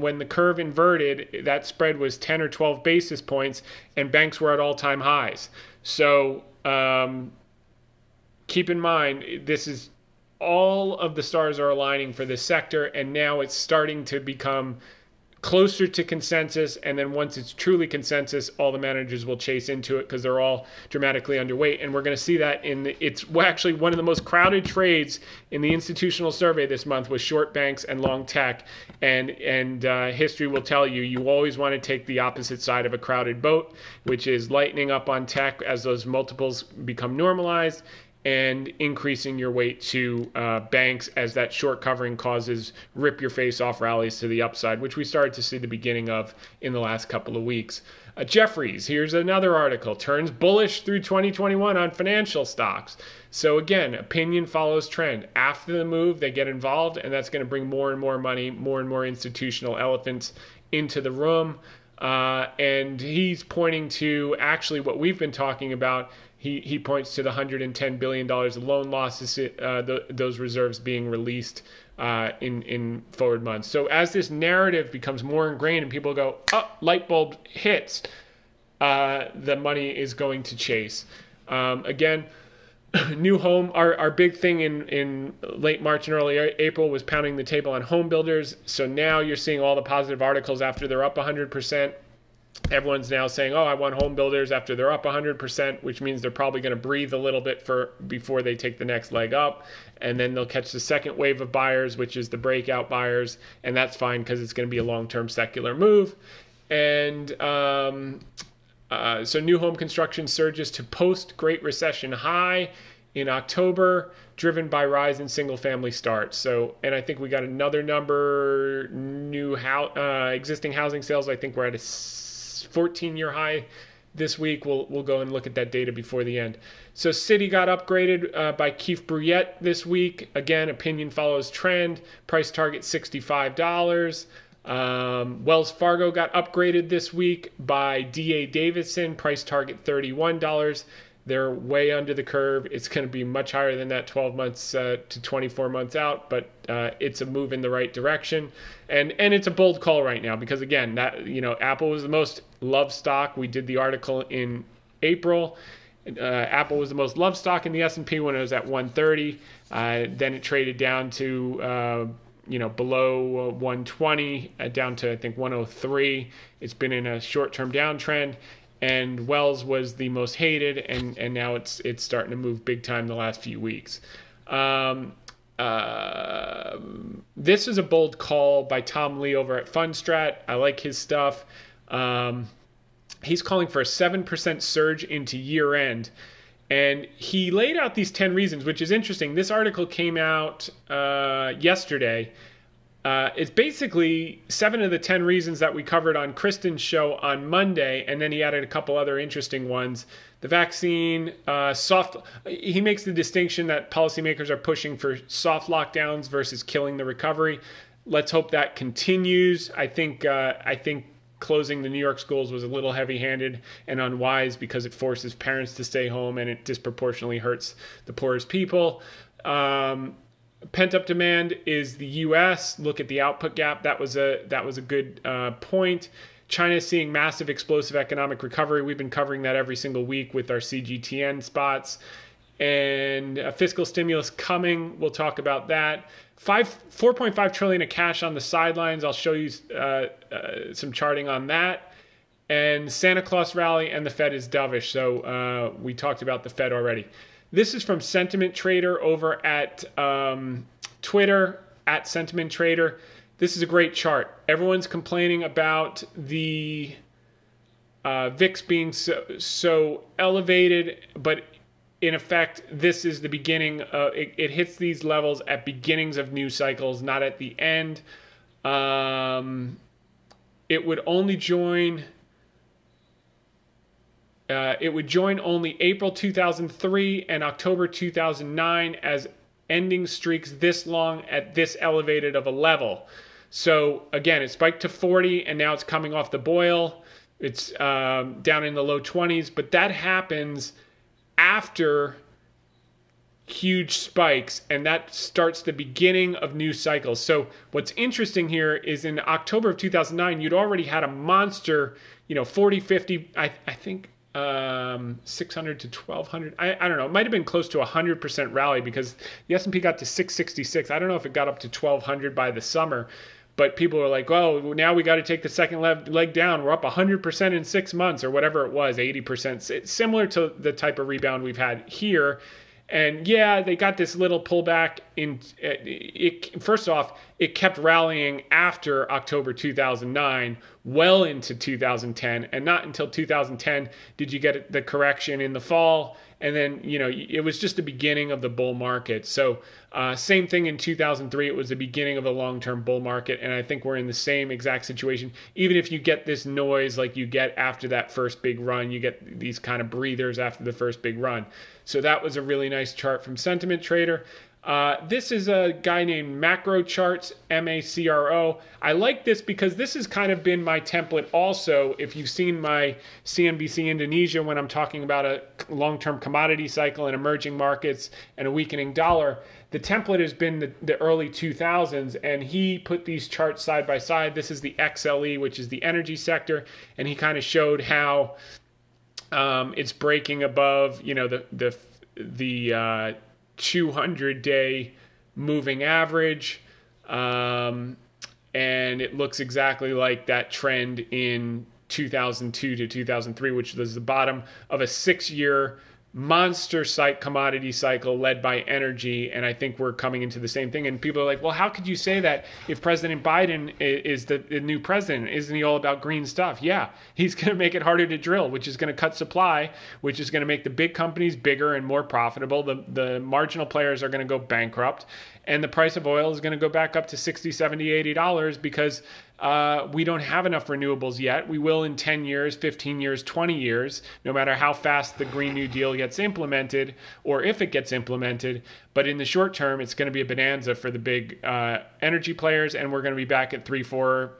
when the curve inverted, that spread was 10 or 12 basis points, and banks were at all-time highs. So keep in mind, this is all of the stars are aligning for this sector, and now it's starting to become closer to consensus. And then once it's truly consensus, all the managers will chase into it because they're all dramatically underweight. And we're going to see that it's actually one of the most crowded trades in the institutional survey this month, was short banks and long tech. And history will tell you always want to take the opposite side of a crowded boat, which is lightening up on tech as those multiples become normalized, and increasing your weight to banks as that short covering causes rip your face off rallies to the upside, which we started to see the beginning of in the last couple of weeks. Jefferies, here's another article, turns bullish through 2021 on financial stocks. So again, opinion follows trend. After the move, they get involved, and that's going to bring more and more money, more and more institutional elephants into the room. And he's pointing to actually what we've been talking about. He points to the $110 billion of loan losses, those reserves being released in forward months. So as this narrative becomes more ingrained and people go, oh, light bulb hits, the money is going to chase. Again, new home, our big thing in late March and early April was pounding the table on home builders. So now you're seeing all the positive articles after they're up 100%. Everyone's now saying, oh, I want home builders after they're up 100%, which means they're probably going to breathe a little bit before they take the next leg up. And then they'll catch the second wave of buyers, which is the breakout buyers. And that's fine because it's going to be a long-term secular move. And So new home construction surges to post-Great Recession high in October, driven by rise in single-family starts. So, and I think we got another number, existing housing sales. I think we're at a 14-year high this week. We'll go and look at that data before the end. So Citi got upgraded by Keefe Bruyette this week. Again, opinion follows trend. Price target $65. Wells Fargo got upgraded this week by D.A. Davidson. Price target $31. They're way under the curve. It's going to be much higher than that 12 months to 24 months out, but it's a move in the right direction. And it's a bold call right now because, again, that, you know, Apple was the most loved stock. We did the article in April. Apple was the most loved stock in the S&P when it was at 130. Then it traded down to below 120, down to I think 103. It's been in a short-term downtrend. And Wells was the most hated, and now it's starting to move big time the last few weeks. This is a bold call by Tom Lee over at Fundstrat. I like his stuff. He's calling for a 7% surge into year-end. And he laid out these 10 reasons, which is interesting. This article came out yesterday. It's basically 7 of the 10 reasons that we covered on Kristen's show on Monday, and then he added a couple other interesting ones. The vaccine, he makes the distinction that policymakers are pushing for soft lockdowns versus killing the recovery. Let's hope that continues. I think closing the New York schools was a little heavy-handed and unwise because it forces parents to stay home and it disproportionately hurts the poorest people. Pent-up demand is the U.S. Look at the output gap. That was a good point. China seeing massive explosive economic recovery. We've been covering that every single week with our CGTN spots. And fiscal stimulus coming. We'll talk about that. 4.5 trillion of cash on the sidelines. I'll show you some charting on that. And Santa Claus rally and the Fed is dovish. So we talked about the Fed already. This is from Sentiment Trader over at Twitter, at Sentiment Trader. This is a great chart. Everyone's complaining about the VIX being so elevated, but in effect, this is the beginning. It hits these levels at beginnings of new cycles, not at the end. It would join only April 2003 and October 2009 as ending streaks this long at this elevated of a level. So, again, it spiked to 40, and now it's coming off the boil. It's down in the low 20s, but that happens after huge spikes, and that starts the beginning of new cycles. So what's interesting here is in October of 2009, you'd already had a monster, 40, 50, I think... 600 to 1200. I don't know. It might have been close to 100% rally because the S&P got to 666. I don't know if it got up to 1200 by the summer, but people were like, "Oh, now we got to take the second leg down. We're up 100% in 6 months," or whatever it was, 80%. It's similar to the type of rebound we've had here. And yeah, they got this little pullback in it. First off, it kept rallying after October 2009, well into 2010, and not until 2010 did you get the correction in the fall. And then, it was just the beginning of the bull market. So same thing in 2003. It was the beginning of a long-term bull market. And I think we're in the same exact situation. Even if you get this noise like you get after that first big run, you get these kind of breathers after the first big run. So that was a really nice chart from Sentiment Trader. This is a guy named Macro Charts, M-A-C-R-O. I like this because this has kind of been my template also. If you've seen my CNBC Indonesia when I'm talking about a long-term commodity cycle and emerging markets and a weakening dollar, the template has been the early 2000s, and he put these charts side by side. This is the XLE, which is the energy sector, and he kind of showed how it's breaking above, the 200-day moving average, and it looks exactly like that trend in 2002 to 2003, which was the bottom of a 6-year monster commodity cycle led by energy. And I think we're coming into the same thing. And people are like, well, how could you say that if President Biden is the new president? Isn't he all about green stuff? Yeah, he's going to make it harder to drill, which is going to cut supply, which is going to make the big companies bigger and more profitable. The marginal players are going to go bankrupt. And the price of oil is going to go back up to $60, $70, $80 because we don't have enough renewables yet. We will in 10 years, 15 years, 20 years, no matter how fast the Green New Deal gets implemented or if it gets implemented. But in the short term, it's going to be a bonanza for the big energy players. And we're going to be back at $3, $4,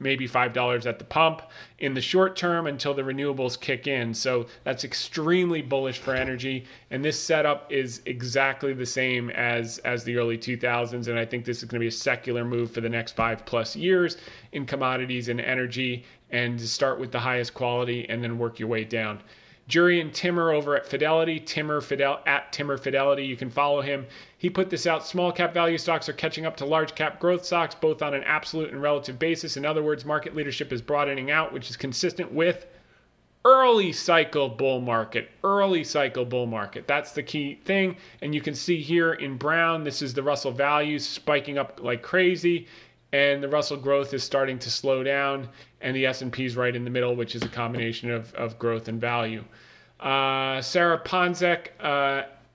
maybe $5 at the pump in the short term until the renewables kick in. So that's extremely bullish for energy. And this setup is exactly the same as the early 2000s. And I think this is going to be a secular move for the next 5+ years in commodities and energy, and start with the highest quality and then work your way down. Juri and Timmer over at Fidelity, Timmer Fidelity, you can follow him. He put this out: small cap value stocks are catching up to large cap growth stocks, both on an absolute and relative basis. In other words, market leadership is broadening out, which is consistent with early cycle bull market, That's the key thing. And you can see here in brown, this is the Russell values spiking up like crazy. And the Russell growth is starting to slow down, and the S&P is right in the middle, which is a combination of growth and value. Sarah Ponczek,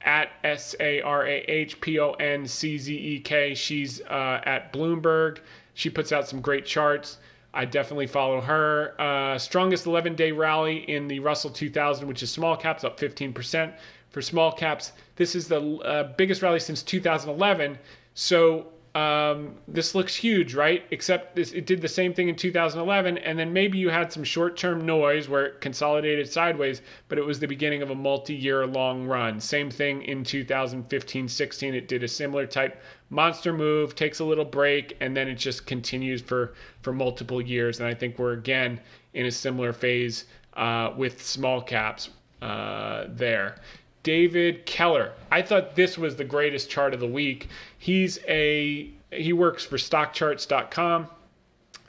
at SARAHPONCZEK, she's at Bloomberg. She puts out some great charts. I definitely follow her. Strongest 11-day rally in the Russell 2000, which is small caps, up 15%. For small caps, this is the biggest rally since 2011. So this looks huge, right? Except it did the same thing in 2011, and then maybe you had some short-term noise where it consolidated sideways, but it was the beginning of a multi-year long run. Same thing in 2015-16. It did a similar type monster move, takes a little break, and then it just continues for multiple years. And I think we're again in a similar phase with small caps there. David Keller. I thought this was the greatest chart of the week. He works for stockcharts.com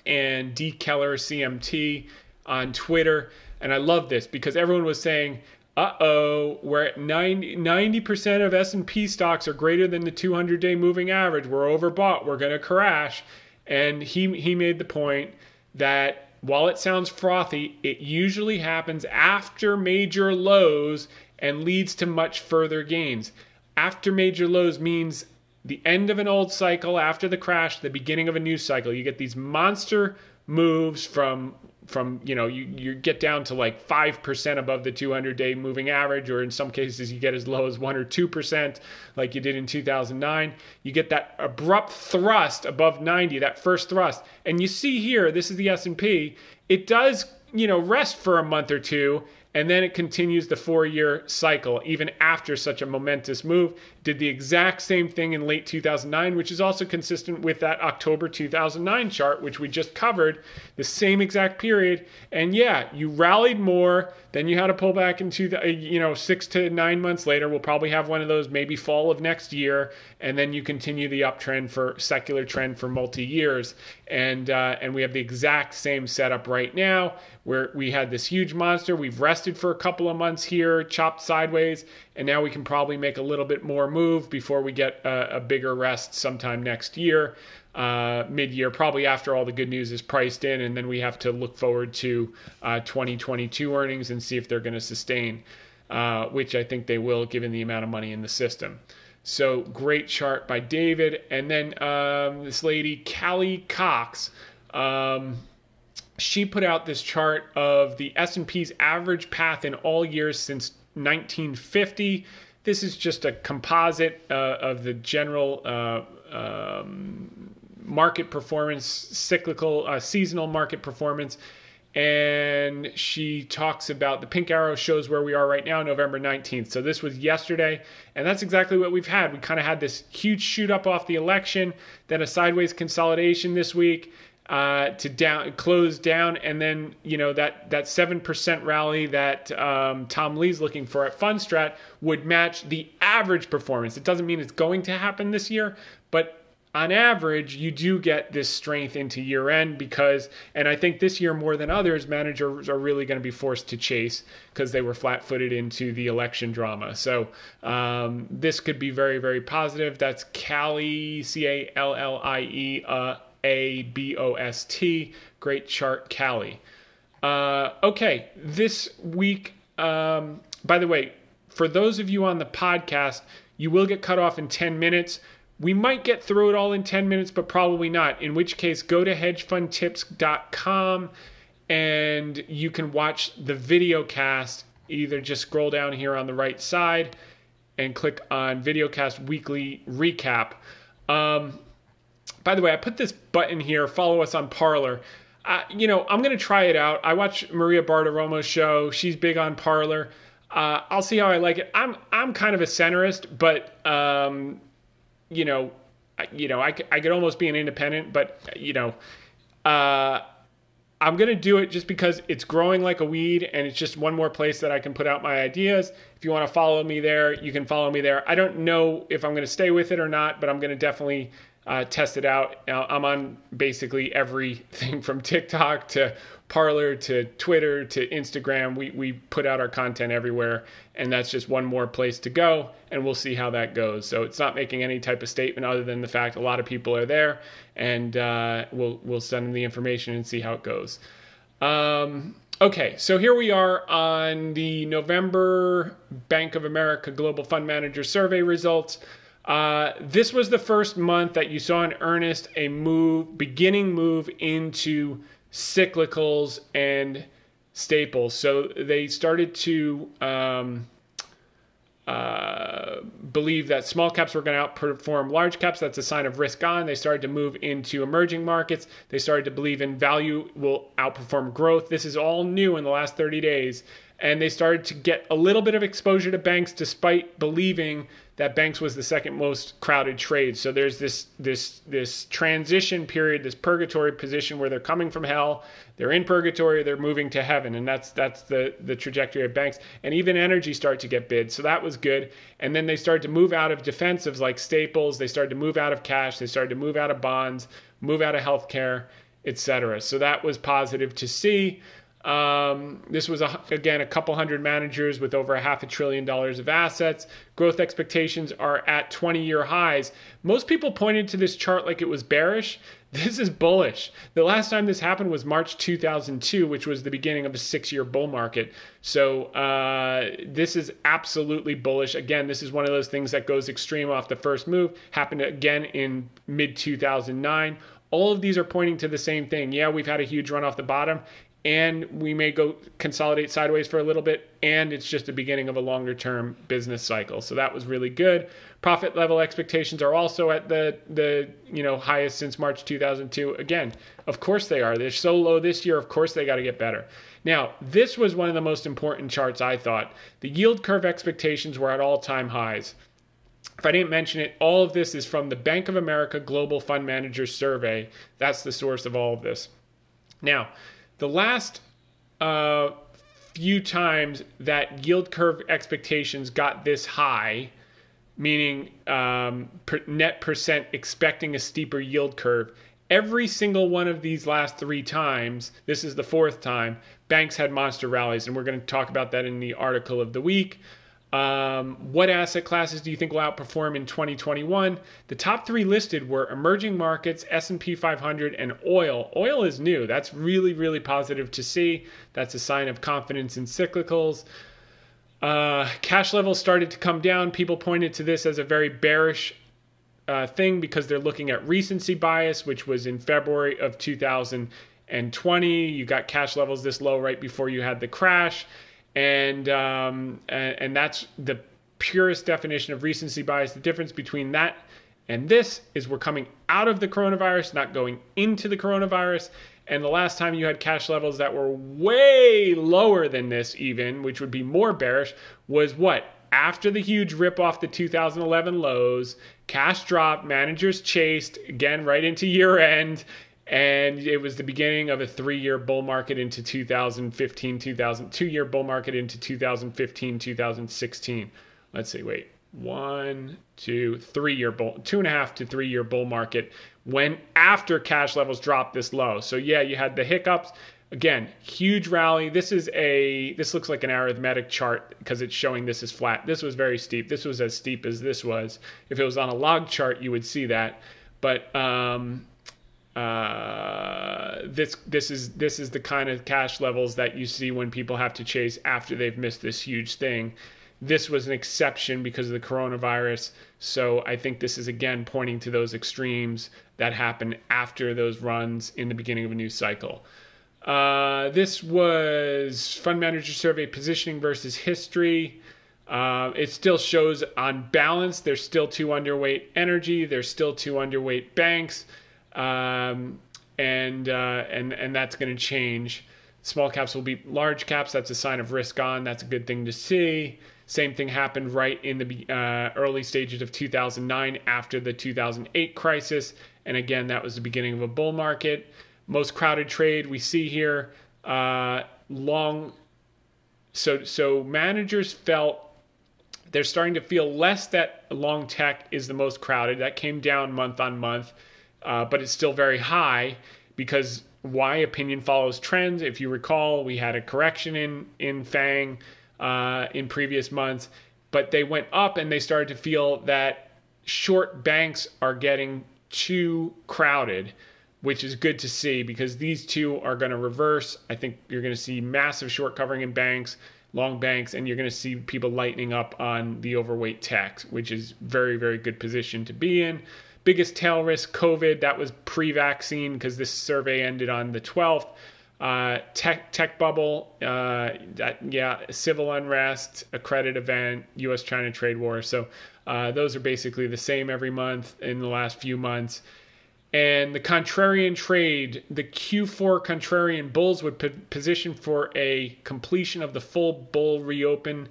and D Keller CMT on Twitter. And I love this because everyone was saying, we're at 90% of S&P stocks are greater than the 200-day moving average. We're overbought. We're going to crash. And he made the point that while it sounds frothy, it usually happens after major lows and leads to much further gains. After major lows means the end of an old cycle, after the crash, the beginning of a new cycle. You get these monster moves from you get down to like 5% above the 200-day moving average, or in some cases you get as low as 1 or 2% like you did in 2009. You get that abrupt thrust above 90, that first thrust. And you see here, this is the S&P. It does, rest for a month or two, and then it continues the 4-year cycle, even after such a momentous move. Did the exact same thing in late 2009, which is also consistent with that October 2009 chart, which we just covered, the same exact period. And yeah, you rallied more, then you had a pullback in 6 to 9 months later. We'll probably have one of those maybe fall of next year, and then you continue the uptrend for secular trend for multi-years. And we have the exact same setup right now, where we had this huge monster. We've rested for a couple of months here, chopped sideways, and now we can probably make a little bit more move before we get a bigger rest sometime next year, mid-year, probably after all the good news is priced in, and then we have to look forward to 2022 earnings and see if they're going to sustain, which I think they will given the amount of money in the system. So great chart by David. And then this lady, Callie Cox, she put out this chart of the S&P's average path in all years since 1950. This is just a composite of the general market performance, cyclical, seasonal market performance. And she talks about the pink arrow shows where we are right now, November 19th. So this was yesterday, and that's exactly what we've had. We kind of had this huge shoot up off the election, then a sideways consolidation this week, to down, close down, and then that 7% rally that Tom Lee's looking for at Fundstrat would match the average performance. It doesn't mean it's going to happen this year, but on average, you do get this strength into year end because, and I think this year more than others, managers are really going to be forced to chase because they were flat-footed into the election drama. So this could be very, very positive. That's Callie, C-A-L-L-I-E, A-B-O-S-T. Great chart, Callie. Okay, this week, by the way, for those of you on the podcast, you will get cut off in 10 minutes. We might get through it all in 10 minutes, but probably not. In which case, go to hedgefundtips.com and you can watch the video cast. Either just scroll down here on the right side and click on Videocast Weekly Recap. By the way, I put this button here, follow us on Parler. You know, I'm going to try it out. I watch Maria Bartiromo's show. She's big on Parler. I'll see how I like it. I'm kind of a centrist, but... I could almost be an independent, but, I'm going to do it just because it's growing like a weed and it's just one more place that I can put out my ideas. If you want to follow me there, you can follow me there. I don't know if I'm going to stay with it or not, but I'm going to definitely test it out. I'm on basically everything from TikTok to Parler to Twitter to Instagram. We put out our content everywhere, and that's just one more place to go, and we'll see how that goes. So it's not making any type of statement other than the fact a lot of people are there, and we'll send them the information and see how it goes. Okay, so here we are on the November Bank of America Global Fund Manager Survey results. This was the first month that you saw in earnest a beginning move into cyclicals and staples. So they started to believe that small caps were going to outperform large caps. That's a sign of risk on. They started to move into emerging markets. They started to believe in value will outperform growth. This is all new in the last 30 days. And they started to get a little bit of exposure to banks despite believing that banks was the second most crowded trade. So there's this transition period, this purgatory position where they're coming from hell, they're in purgatory, they're moving to heaven, and that's the trajectory of banks. And even energy started to get bid, so that was good. And then they started to move out of defensives like staples, they started to move out of cash, they started to move out of bonds, move out of healthcare, etc. So that was positive to see. This was, again, a couple hundred managers with over $500 billion of assets. Growth expectations are at 20-year highs. Most people pointed to this chart like it was bearish. This is bullish. The last time this happened was March 2002, which was the beginning of a 6-year bull market. So this is absolutely bullish. Again, this is one of those things that goes extreme off the first move. Happened again in mid-2009. All of these are pointing to the same thing. Yeah, we've had a huge run off the bottom, and we may go consolidate sideways for a little bit, and it's just the beginning of a longer-term business cycle. So that was really good. Profit level expectations are also at the highest since March 2002. Again, of course they are. They're so low this year, of course they got to get better. Now, this was one of the most important charts, I thought. The yield curve expectations were at all-time highs. If I didn't mention it, all of this is from the Bank of America Global Fund Manager Survey. That's the source of all of this. Now, the last few times that yield curve expectations got this high, meaning net percent expecting a steeper yield curve, every single one of these last three times, this is the fourth time, banks had monster rallies, and we're going to talk about that in the article of the week. What asset classes do you think will outperform in 2021? The top three listed were emerging markets, S&P 500, and oil. Oil is new. That's really, really positive to see. That's a sign of confidence in cyclicals. Cash levels started to come down. People pointed to this as a very bearish thing because they're looking at recency bias, which was in February of 2020. You got cash levels this low right before you had the crash. And that's the purest definition of recency bias. The difference between that and this is we're coming out of the coronavirus, not going into the coronavirus. And the last time you had cash levels that were way lower than this even, which would be more bearish, was what? After the huge rip off the 2011 lows, cash dropped, managers chased, again, right into year end. And it was the beginning of a 3-year bull market into 2015, 2000, 2-year bull market into 2015, 2016. Let's see, wait, 2.5 to 3 year bull market when after cash levels dropped this low. So yeah, you had the hiccups. Again, huge rally. This looks like an arithmetic chart because it's showing this is flat. This was very steep. This was as steep as this was. If it was on a log chart, you would see that. But this is the kind of cash levels that you see when people have to chase after they've missed this huge thing. This was an exception because of the coronavirus. So I think this is, again, pointing to those extremes that happen after those runs in the beginning of a new cycle. This was Fund Manager Survey Positioning versus History. It still shows on balance. There's still too underweight energy. There's still too underweight banks. And that's going to change. Small caps will beat large caps. That's a sign of risk on. That's a good thing to see. Same thing happened right in the early stages of 2009 after the 2008 crisis. And again, that was the beginning of a bull market. Most crowded trade we see here, long. So managers felt they're starting to feel less that long tech is the most crowded. That came down month on month, but it's still very high because why opinion follows trends. If you recall, we had a correction in FANG in previous months, but they went up and they started to feel that short banks are getting too crowded, which is good to see because these two are going to reverse. I think you're going to see massive short covering in banks, long banks, and you're going to see people lightening up on the overweight tech, which is very, very good position to be in. Biggest tail risk, COVID. That was pre-vaccine because this survey ended on the 12th. Tech bubble, civil unrest, a credit event, U.S.-China trade war. So those are basically the same every month in the last few months. And the contrarian trade, the Q4 contrarian bulls would position for a completion of the full bull reopen.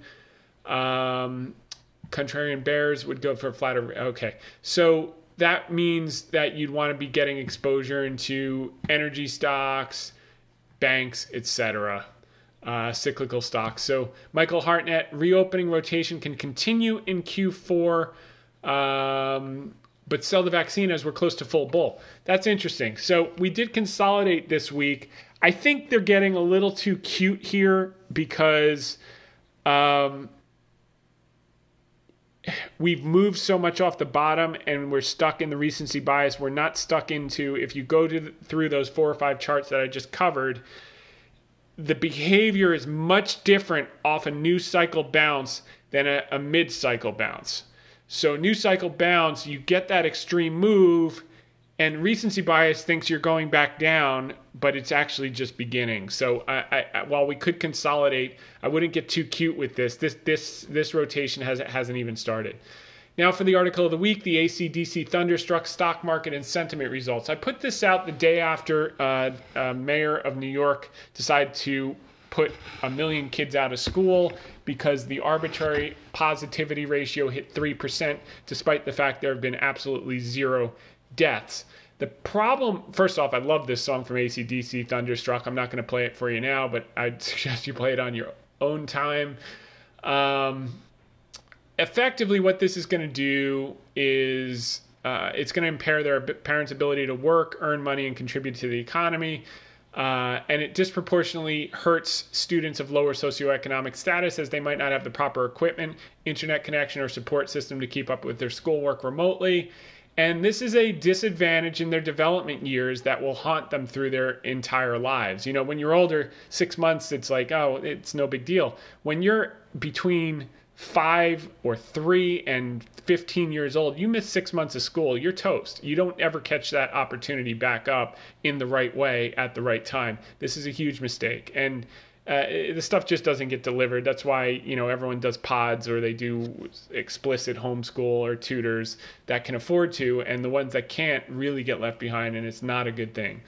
Contrarian bears would go for flatter. Okay, so that means that you'd want to be getting exposure into energy stocks, banks, etc., cyclical stocks. So Michael Hartnett, reopening rotation can continue in Q4, but sell the vaccine as we're close to full bull. That's interesting. So we did consolidate this week. I think they're getting a little too cute here because we've moved so much off the bottom and we're stuck in the recency bias. We're not stuck into, if you go through those 4 or 5 charts that I just covered, the behavior is much different off a new cycle bounce than a mid-cycle bounce. So new cycle bounce, you get that extreme move and recency bias thinks you're going back down, but it's actually just beginning. So while we could consolidate, I wouldn't get too cute with this. This rotation hasn't even started. Now for the article of the week, the ACDC thunderstruck stock market and sentiment results. I put this out the day after mayor of New York decided to put 1 million kids out of school because the arbitrary positivity ratio hit 3%, despite the fact there have been absolutely zero deaths. The problem, first off, I love this song from AC/DC, Thunderstruck. I'm not going to play it for you now, but I'd suggest you play it on your own time. Effectively, what this is going to do is it's going to impair their parents' ability to work, earn money, and contribute to the economy. And it disproportionately hurts students of lower socioeconomic status as they might not have the proper equipment, internet connection, or support system to keep up with their schoolwork remotely. And this is a disadvantage in their development years that will haunt them through their entire lives. You know, when you're older, 6 months, it's like, oh, it's no big deal. When you're between 5 or 3 and 15 years old, you miss 6 months of school, you're toast. You don't ever catch that opportunity back up in the right way at the right time. This is a huge mistake. And the stuff just doesn't get delivered. That's why, you know, everyone does pods or they do explicit homeschool or tutors that can afford to, and the ones that can't really get left behind, and it's not a good thing.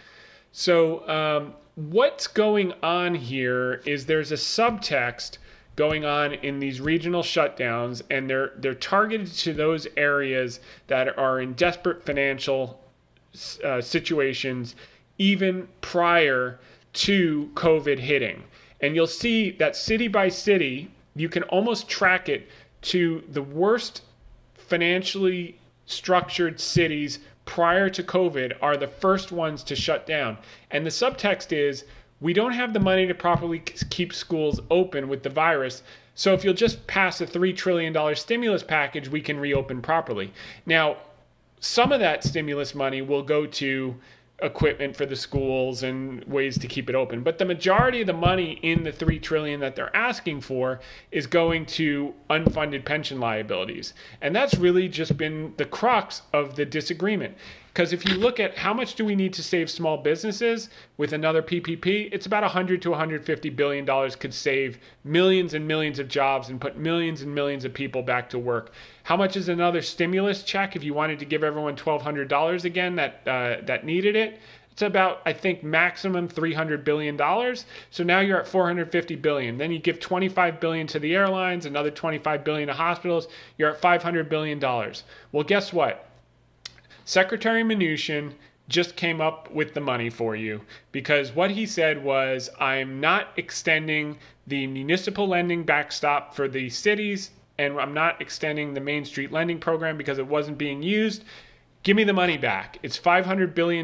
So what's going on here is there's a subtext going on in these regional shutdowns, and they're targeted to those areas that are in desperate financial situations even prior to COVID hitting. And you'll see that city by city, you can almost track it to the worst financially structured cities prior to COVID are the first ones to shut down. And the subtext is, we don't have the money to properly keep schools open with the virus. So if you'll just pass a $3 trillion stimulus package, we can reopen properly. Now, some of that stimulus money will go to equipment for the schools and ways to keep it open. But the majority of the money in the $3 trillion that they're asking for is going to unfunded pension liabilities. And that's really just been the crux of the disagreement. Because if you look at how much do we need to save small businesses with another PPP, it's about $100 to $150 billion could save millions and millions of jobs and put millions and millions of people back to work. How much is another stimulus check if you wanted to give everyone $1,200 again that needed it? It's about, I think, maximum $300 billion. So now you're at $450 billion. Then you give $25 billion to the airlines, another $25 billion to hospitals. You're at $500 billion. Well, guess what? Secretary Mnuchin just came up with the money for you, because what he said was, I'm not extending the municipal lending backstop for the cities, and I'm not extending the Main Street lending program because it wasn't being used. Give me the money back. It's $500 billion.